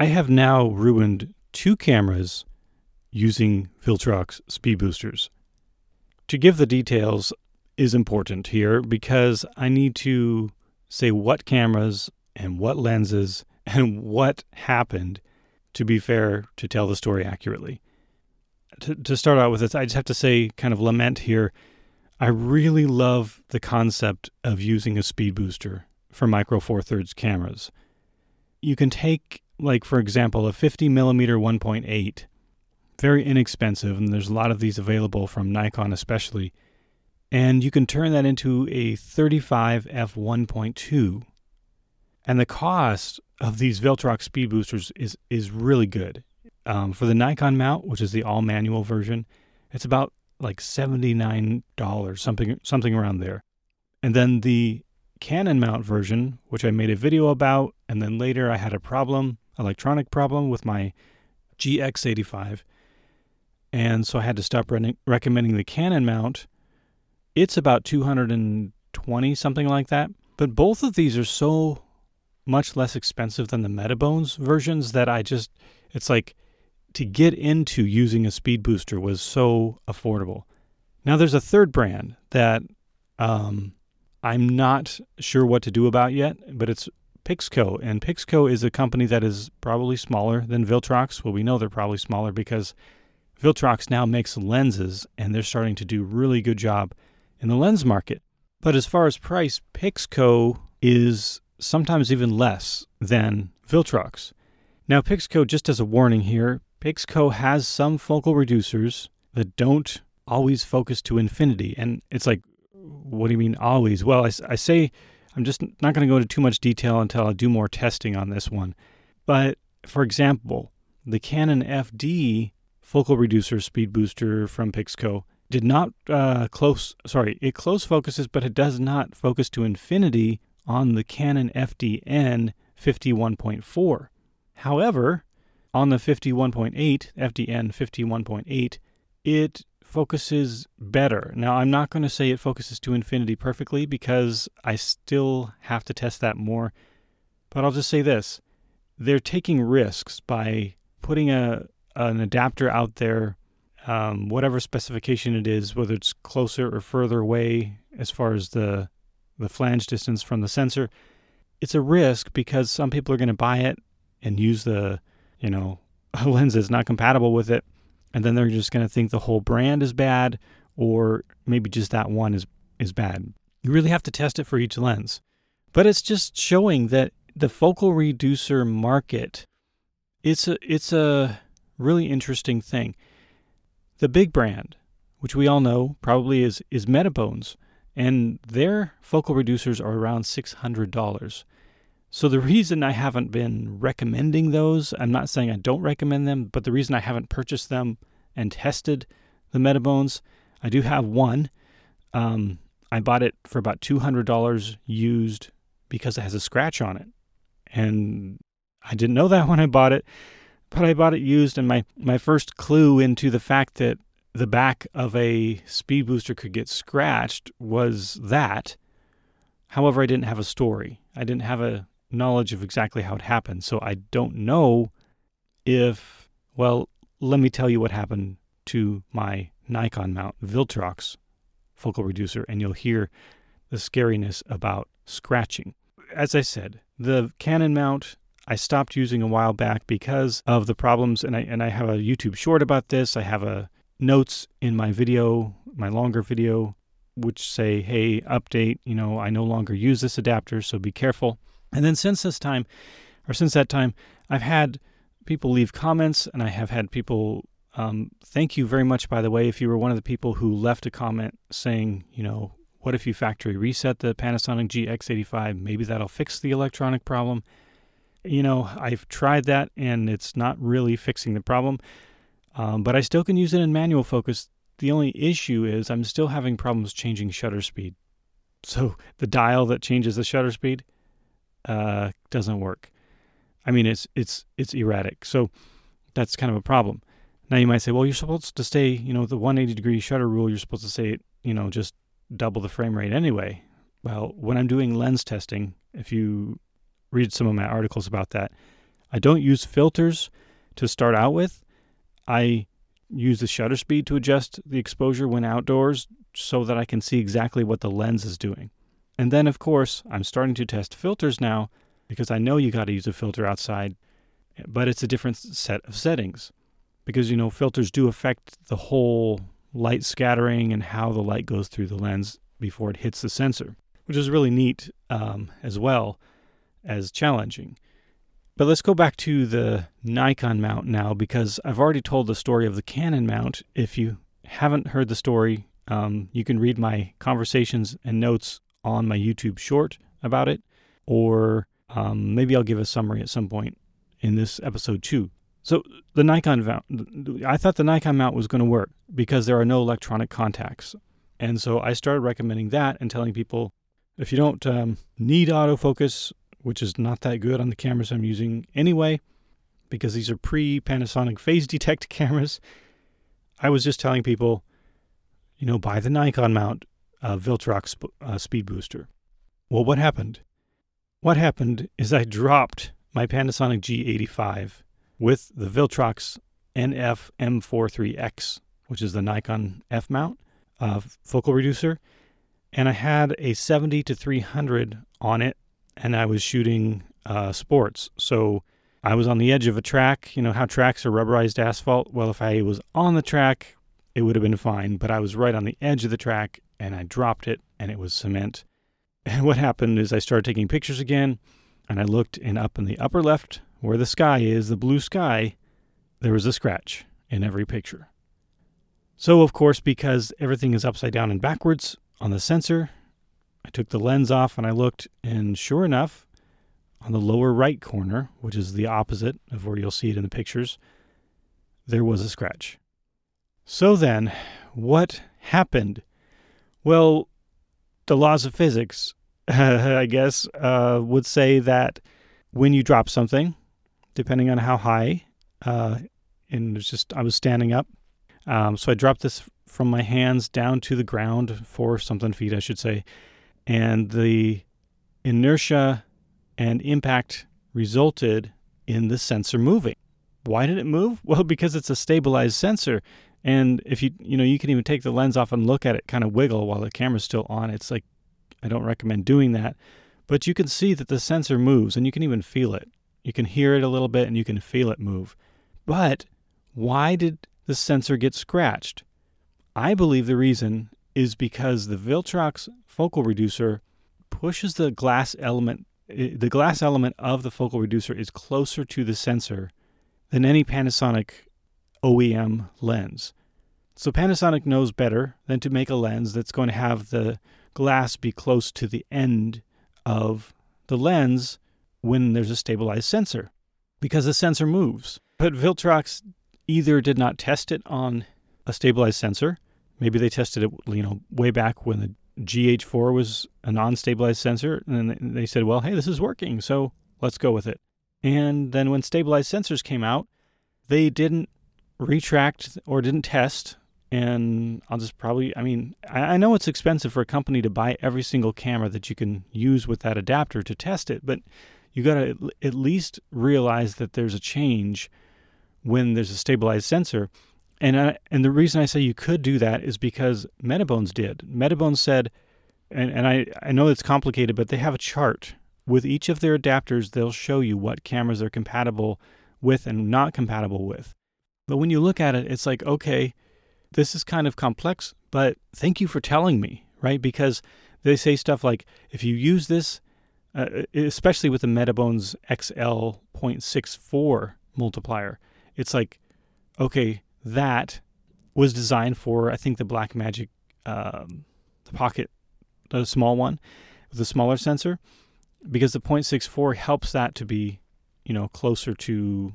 I have now ruined two cameras using Viltrox Speedboosters. To give the details is important here because I need to say what cameras and what lenses and what happened to be fair to tell the story accurately. To start out with this, I just have to say, kind of lament here, I really love the concept of using a speed booster for micro four thirds cameras. You can take, like, for example, a 50 millimeter 1.8, very inexpensive, and there's a lot of these available from Nikon especially, and you can turn that into a 35 f1.2. And the cost of these Viltrox speed boosters is really good. For the Nikon mount, which is the all-manual version, it's about like $79, something around there. And then the Canon mount version, which I made a video about, and then later I had a problem, electronic problem, with my GX85. And so I had to stop recommending the Canon mount. It's about $220, something like that. But both of these are so much less expensive than the Metabones versions that I just, it's like, to get into using a speed booster was so affordable. Now there's a third brand that I'm not sure what to do about yet, but it's Pixco. And Pixco is a company that is probably smaller than Viltrox. Well, we know they're probably smaller because Viltrox now makes lenses and they're starting to do really good job in the lens market. But as far as price, Pixco is sometimes even less than Viltrox. Now, Pixco, just as a warning here, Pixco has some focal reducers that don't always focus to infinity. And it's like, what do you mean always? Well, I say, I'm just not going to go into too much detail until I do more testing on this one. But for example, the Canon FD focal reducer speed booster from Pixco did not close focuses, but it does not focus to infinity on the Canon FDN 51.4. However, on the 51.8, FDN 51.8, it focuses better. Now, I'm not going to say it focuses to infinity perfectly because I still have to test that more. But I'll just say this. They're taking risks by putting an adapter out there, whatever specification it is, whether it's closer or further away as far as the flange distance from the sensor. It's a risk because some people are going to buy it and use a lens that's not compatible with it. And then they're just going to think the whole brand is bad, or maybe just that one is bad. You really have to test it for each lens. But it's just showing that the focal reducer market, it's a really interesting thing. The big brand, which we all know probably is Metabones, and their focal reducers are around $600. So the reason I haven't been recommending those, I'm not saying I don't recommend them, but the reason I haven't purchased them and tested the Metabones, I do have one. I bought it for about $200 used because it has a scratch on it. And I didn't know that when I bought it, but I bought it used. And my first clue into the fact that the back of a speed booster could get scratched was that. However, I didn't have a story. I didn't have a knowledge of exactly how it happened. So I don't know if, well, let me tell you what happened to my Nikon mount Viltrox focal reducer, and you'll hear the scariness about scratching. As I said, the Canon mount I stopped using a while back because of the problems, and I have a YouTube short about this. I have a notes in my video, my longer video, which say, hey, update, I no longer use this adapter, so be careful. And then since that time, I've had people leave comments, and I have had people, thank you very much, by the way, if you were one of the people who left a comment saying, what if you factory reset the Panasonic GX85? Maybe that'll fix the electronic problem. I've tried that, and it's not really fixing the problem, but I still can use it in manual focus. The only issue is I'm still having problems changing shutter speed. So the dial that changes the shutter speed doesn't work. I mean, it's erratic. So that's kind of a problem. Now you might say, well, you're supposed to stay, the 180 degree shutter rule, you're supposed to say, just double the frame rate anyway. Well, when I'm doing lens testing, if you read some of my articles about that, I don't use filters to start out with. I use the shutter speed to adjust the exposure when outdoors so that I can see exactly what the lens is doing. And then, of course, I'm starting to test filters now because I know you got to use a filter outside, but it's a different set of settings because, you know, filters do affect the whole light scattering and how the light goes through the lens before it hits the sensor, which is really neat as well as challenging. But let's go back to the Nikon mount now because I've already told the story of the Canon mount. If you haven't heard the story, you can read my conversations and notes on my YouTube short about it, or maybe I'll give a summary at some point in this episode too. So the Nikon mount, I thought the Nikon mount was going to work because there are no electronic contacts. And so I started recommending that and telling people, if you don't need autofocus, which is not that good on the cameras I'm using anyway, because these are pre-Panasonic phase detect cameras, I was just telling people, you know, buy the Nikon mount. Viltrox Speedbooster. Well, what happened? What happened is I dropped my Panasonic G85 with the Viltrox NF M43X, which is the Nikon F mount focal reducer, and I had a 70-300 on it, and I was shooting sports. So I was on the edge of a track. You know how tracks are rubberized asphalt? Well, if I was on the track, it would have been fine, but I was right on the edge of the track, and I dropped it, and it was cement. And what happened is I started taking pictures again, and I looked, and up in the upper left, where the sky is, the blue sky, there was a scratch in every picture. So, of course, because everything is upside down and backwards on the sensor, I took the lens off, and I looked, and sure enough, on the lower right corner, which is the opposite of where you'll see it in the pictures, there was a scratch. So then, what happened? Well, the laws of physics, I guess, would say that when you drop something, depending on how high, and it's just I was standing up, so I dropped this from my hands down to the ground, 4-something feet, I should say, and the inertia and impact resulted in the sensor moving. Why did it move? Well, because it's a stabilized sensor. And if you know, you can even take the lens off and look at it kind of wiggle while the camera's still on. It's like, I don't recommend doing that. But you can see that the sensor moves, and you can even feel it. You can hear it a little bit, and you can feel it move. But why did the sensor get scratched? I believe the reason is because the Viltrox focal reducer pushes the glass element. The glass element of the focal reducer is closer to the sensor than any Panasonic OEM lens. So Panasonic knows better than to make a lens that's going to have the glass be close to the end of the lens when there's a stabilized sensor, because the sensor moves. But Viltrox either did not test it on a stabilized sensor. Maybe they tested it, you know, way back when the GH4 was a non-stabilized sensor, and then they said, well, hey, this is working, so let's go with it. And then when stabilized sensors came out, they didn't retract or didn't test, and I'll just probably, I mean, I know it's expensive for a company to buy every single camera that you can use with that adapter to test it, but you got to at least realize that there's a change when there's a stabilized sensor. And the reason I say you could do that is because Metabones did. Metabones said, and I know it's complicated, but they have a chart. With each of their adapters, they'll show you what cameras are compatible with and not compatible with. But when you look at it, it's like, okay, this is kind of complex, but thank you for telling me, right? Because they say stuff like, if you use this, especially with the Metabones XL.64 multiplier, it's like, okay, that was designed for, I think, the Blackmagic, the pocket, the small one, with a smaller sensor, because the 0.64 helps that to be, you know, closer to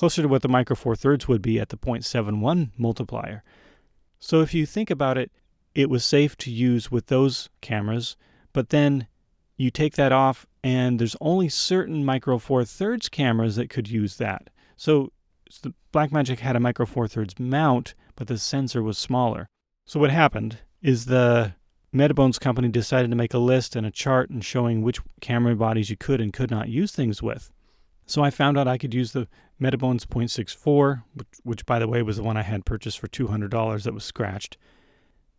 what the Micro Four Thirds would be at the 0.71 multiplier. So if you think about it, it was safe to use with those cameras, but then you take that off and there's only certain Micro Four Thirds cameras that could use that. So the Blackmagic had a Micro Four Thirds mount, but the sensor was smaller. So what happened is the Metabones company decided to make a list and a chart and showing which camera bodies you could and could not use things with. So I found out I could use the Metabones 0.64, which by the way was the one I had purchased for $200 that was scratched.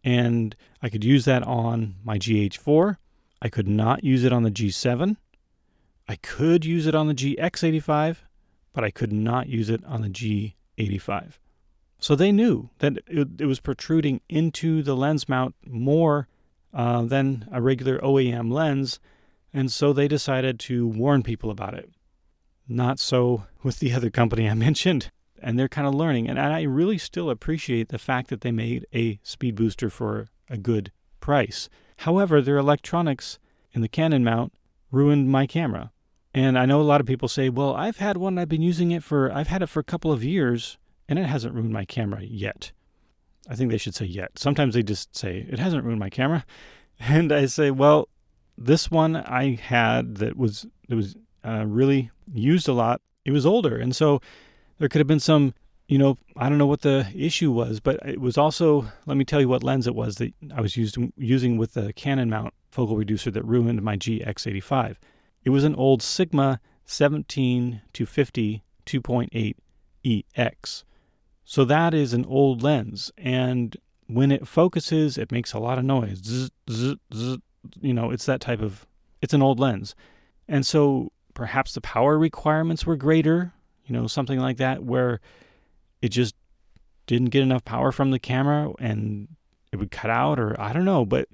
And I could use that on my GH4. I could not use it on the G7. I could use it on the GX85, but I could not use it on the G85. So they knew that it was protruding into the lens mount more than a regular OEM lens, and so they decided to warn people about it. Not so with the other company I mentioned, and they're kind of learning. And I really still appreciate the fact that they made a speed booster for a good price. However, their electronics in the Canon mount ruined my camera. And I know a lot of people say, well, I've had one, I've had it for a couple of years, and it hasn't ruined my camera yet. I think they should say yet. Sometimes they just say, it hasn't ruined my camera. And I say, well, this one I had that was really used a lot. It was older, and so there could have been some, I don't know what the issue was, but it was also, let me tell you what lens it was that I was using with the Canon mount focal reducer that ruined my GX85. It was an old Sigma 17-50 2.8 EX. So that is an old lens, and when it focuses, it makes a lot of noise. Zzz, zzz, zzz. It's that type of, it's an old lens. And so perhaps the power requirements were greater, something like that, where it just didn't get enough power from the camera and it would cut out, or I don't know. But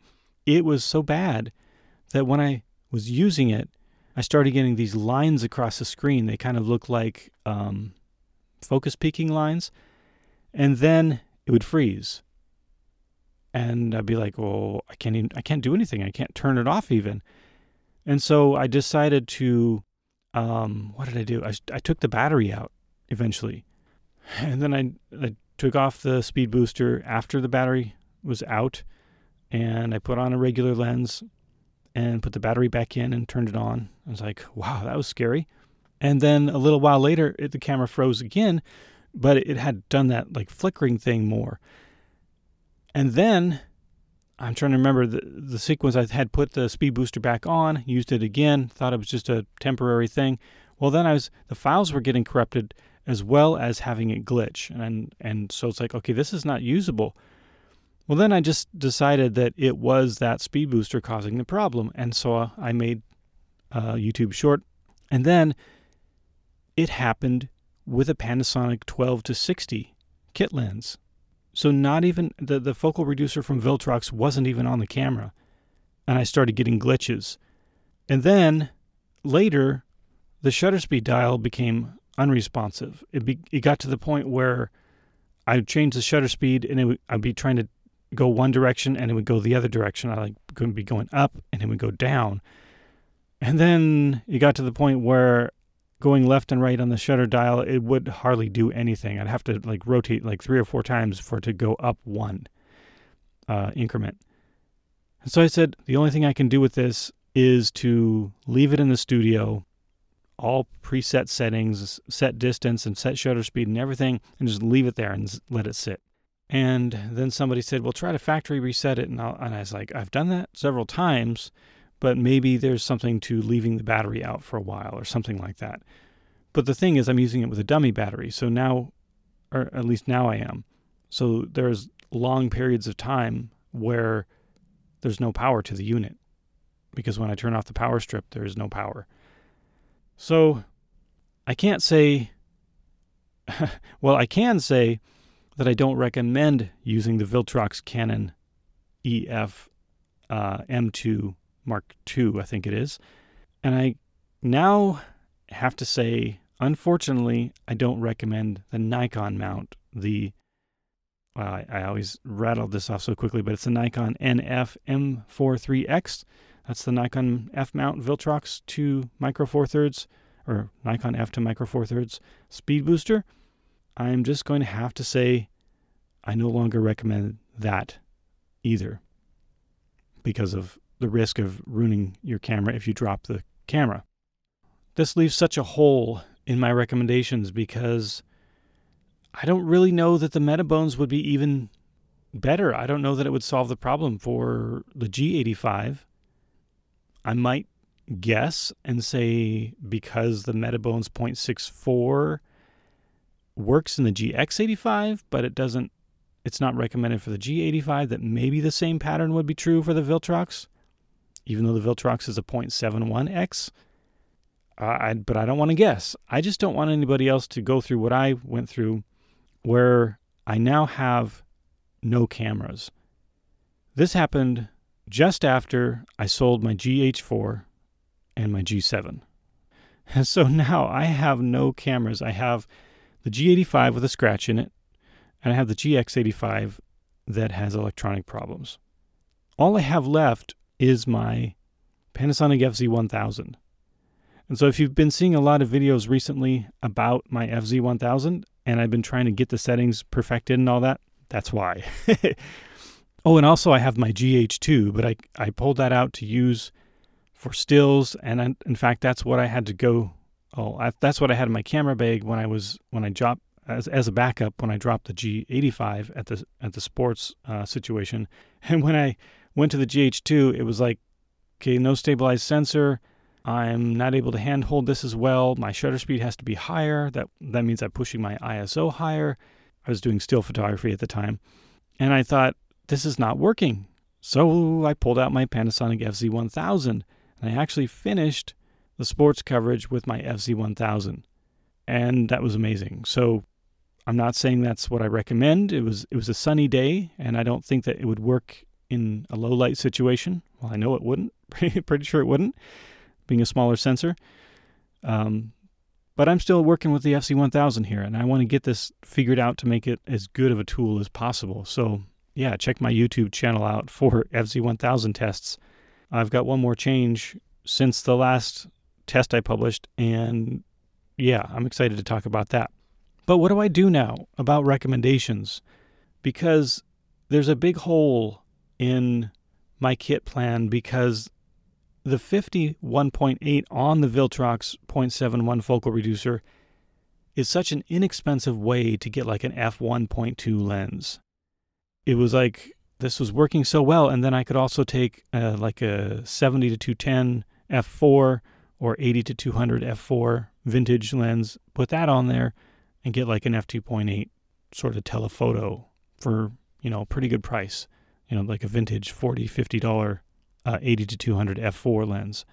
it was so bad that when I was using it, I started getting these lines across the screen. They kind of looked like focus peaking lines. And then it would freeze. And I'd be like, well, I can't do anything. I can't turn it off even. And so I decided to, what did I do? I took the battery out eventually. And then I took off the speed booster after the battery was out. And I put on a regular lens and put the battery back in and turned it on. I was like, wow, that was scary. And then a little while later, the camera froze again. But it had done that like flickering thing more. And then I'm trying to remember the sequence. I had put the speed booster back on, used it again, thought it was just a temporary thing. Well, then the files were getting corrupted as well as having it glitch. And so it's like, okay, this is not usable. Well, then I just decided that it was that speed booster causing the problem. And so I made a YouTube short. And then it happened with a Panasonic 12-60 kit lens. So not even the focal reducer from Viltrox wasn't even on the camera. And I started getting glitches. And then later, the shutter speed dial became unresponsive. It got to the point where I would change the shutter speed and I'd be trying to go one direction and it would go the other direction. I could be going up and it would go down. And then it got to the point where going left and right on the shutter dial, it would hardly do anything. I'd have to rotate 3 or 4 times for it to go up one increment. And so I said, the only thing I can do with this is to leave it in the studio, all preset settings, set distance and set shutter speed and everything, and just leave it there and let it sit. And then somebody said, well, try to factory reset it. And I was like, I've done that several times, but maybe there's something to leaving the battery out for a while or something like that. But the thing is, I'm using it with a dummy battery. So now, or at least now I am. So there's long periods of time where there's no power to the unit, because when I turn off the power strip, there is no power. So I can't say, well, I can say that I don't recommend using the Viltrox Canon EF M2 Mark II, I think it is. And I now have to say, unfortunately, I don't recommend the Nikon mount. I always rattled this off so quickly, but it's the Nikon NF M43X. That's the Nikon F mount Viltrox to Micro Four Thirds, or Nikon F to Micro Four Thirds speed booster. I'm just going to have to say I no longer recommend that either, because of the risk of ruining your camera if you drop the camera. This leaves such a hole in my recommendations because I don't really know that the Metabones would be even better. I don't know that it would solve the problem for the G85. I might guess and say because the Metabones 0.64 works in the GX85, but it doesn't, it's not recommended for the G85, that maybe the same pattern would be true for the Viltrox, even though the Viltrox is a 0.71x. But I don't want to guess. I just don't want anybody else to go through what I went through, where I now have no cameras. This happened just after I sold my GH4 and my G7. And so now I have no cameras. I have the G85 with a scratch in it, and I have the GX85 that has electronic problems. All I have left is my Panasonic FZ1000. And so if you've been seeing a lot of videos recently about my FZ1000, and I've been trying to get the settings perfected and all that, that's why. Oh, and also I have my GH2, but I pulled that out to use for stills, and in fact, that's what I had to go. That's what I had in my camera bag when I dropped as a backup when I dropped the G85 at the sports situation, and when I went to the GH2, it was like, okay, no stabilized sensor. I'm not able to handhold this as well. My shutter speed has to be higher. That means I'm pushing my ISO higher. I was doing still photography at the time, and I thought, this is not working. So I pulled out my Panasonic FZ1000, and I actually finished the sports coverage with my FZ1000, and that was amazing. So I'm not saying that's what I recommend. It was a sunny day, and I don't think that it would work in a low light situation. Well, I know it wouldn't. Pretty sure it wouldn't, being a smaller sensor. But I'm still working with the FZ1000 here, and I want to get this figured out to make it as good of a tool as possible. So yeah, check my YouTube channel out for FZ1000 tests. I've got one more change since the last test I published, and yeah, I'm excited to talk about that. But what do I do now about recommendations? Because there's a big hole in my kit plan, because the 50 1.8 on the Viltrox 0.71 focal reducer is such an inexpensive way to get like an f1.2 lens. It was like, this was working so well, and then I could also take like a 70 to 210 f4 or 80 to 200 f4 vintage lens, put that on there, and get like an f2.8 sort of telephoto for, you know, a pretty good price, you know, like a vintage $40-$50 80 to 200 f4 lens.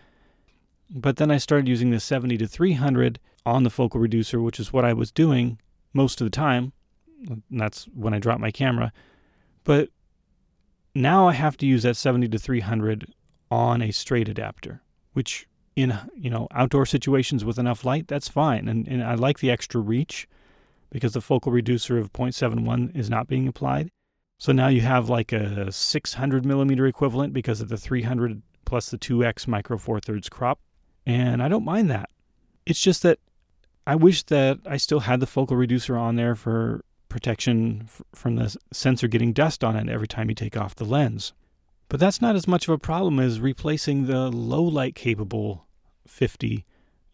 But then I started using the 70 to 300 on the focal reducer, which is what I was doing most of the time, and that's when I dropped my camera. But now I have to use that 70 to 300 on a straight adapter, which in, you know, outdoor situations with enough light, that's fine. And I like the extra reach because the focal reducer of 0.71 is not being applied. So now you have like a 600 millimeter equivalent because of the 300 plus the 2X micro four thirds crop. And I don't mind that. It's just that I wish that I still had the focal reducer on there for protection from the sensor getting dust on it every time you take off the lens. But that's not as much of a problem as replacing the low light capable 50,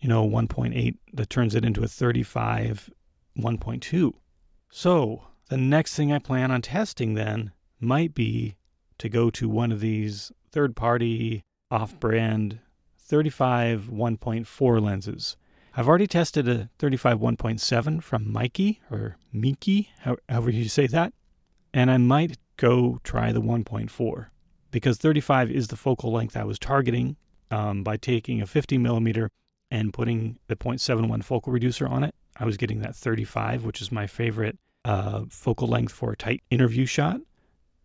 1.8 that turns it into a 35 1.2. So the next thing I plan on testing then might be to go to one of these third-party off-brand 35 1.4 lenses. I've already tested a 35 1.7 from Meike, or Meike, however you say that, and I might go try the 1.4 because 35 is the focal length I was targeting by taking a 50 millimeter and putting the 0.71 focal reducer on it. I was getting that 35, which is my favorite focal length for a tight interview shot,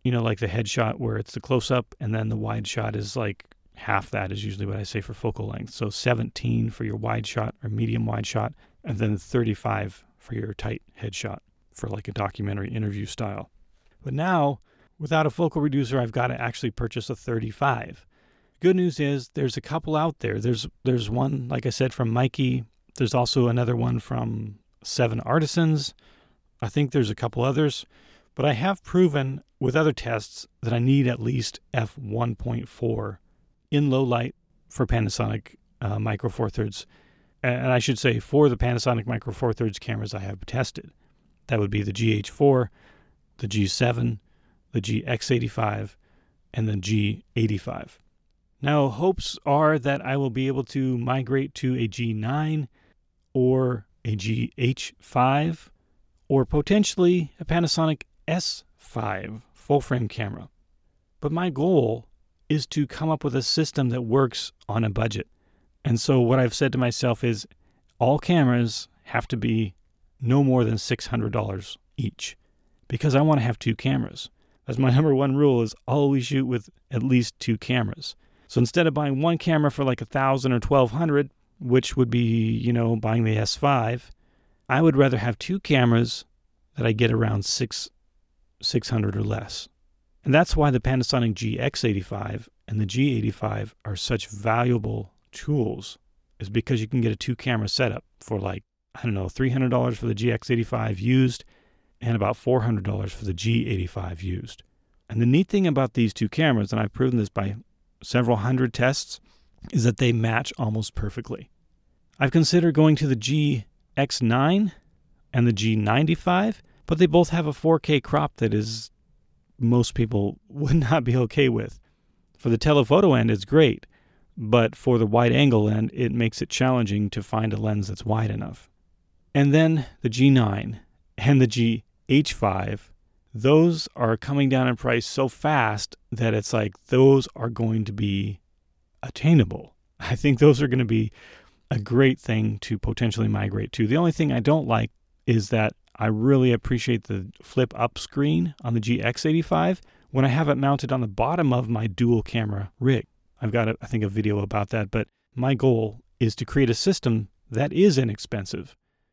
like the head shot where it's the close-up and then the wide shot is like half that is usually what I say for focal length. So 17 for your wide shot or medium wide shot, and then 35 for your tight headshot for like a documentary interview style. But now, without a focal reducer, I've got to actually purchase a 35. Good news is there's a couple out there. There's one, like I said, from Meike. There's also another one from Seven Artisans. I think there's a couple others. But I have proven with other tests that I need at least f1.4 in low light for Panasonic Micro Four Thirds. And I should say for the Panasonic Micro Four Thirds cameras I have tested. That would be the GH4, the G7, the GX85, and the G85. Now, hopes are that I will be able to migrate to a G9 or a GH5 or potentially a Panasonic S5 full-frame camera. But my goal is to come up with a system that works on a budget. And so what I've said to myself is all cameras have to be no more than $600 each because I want to have two cameras. That's my number one rule, is always shoot with at least two cameras. So instead of buying one camera for like $1,000 or $1,200, which would be, buying the S5, I would rather have two cameras that I get around $600 or less. And that's why the Panasonic GX85 and the G85 are such valuable tools, is because you can get a two-camera setup for $300 for the GX85 used and about $400 for the G85 used. And the neat thing about these two cameras, and I've proven this by several hundred tests, is that they match almost perfectly. I've considered going to the GX9 and the G95, but they both have a 4K crop that is most people would not be okay with. For the telephoto end, it's great, but for the wide angle end, it makes it challenging to find a lens that's wide enough. And then the G9 and the GH5, those are coming down in price so fast that it's like those are going to be attainable. I think those are going to be a great thing to potentially migrate to. The only thing I don't like is that I really appreciate the flip up screen on the GX85 when I have it mounted on the bottom of my dual camera rig. I've got, a video about that, but my goal is to create a system that is inexpensive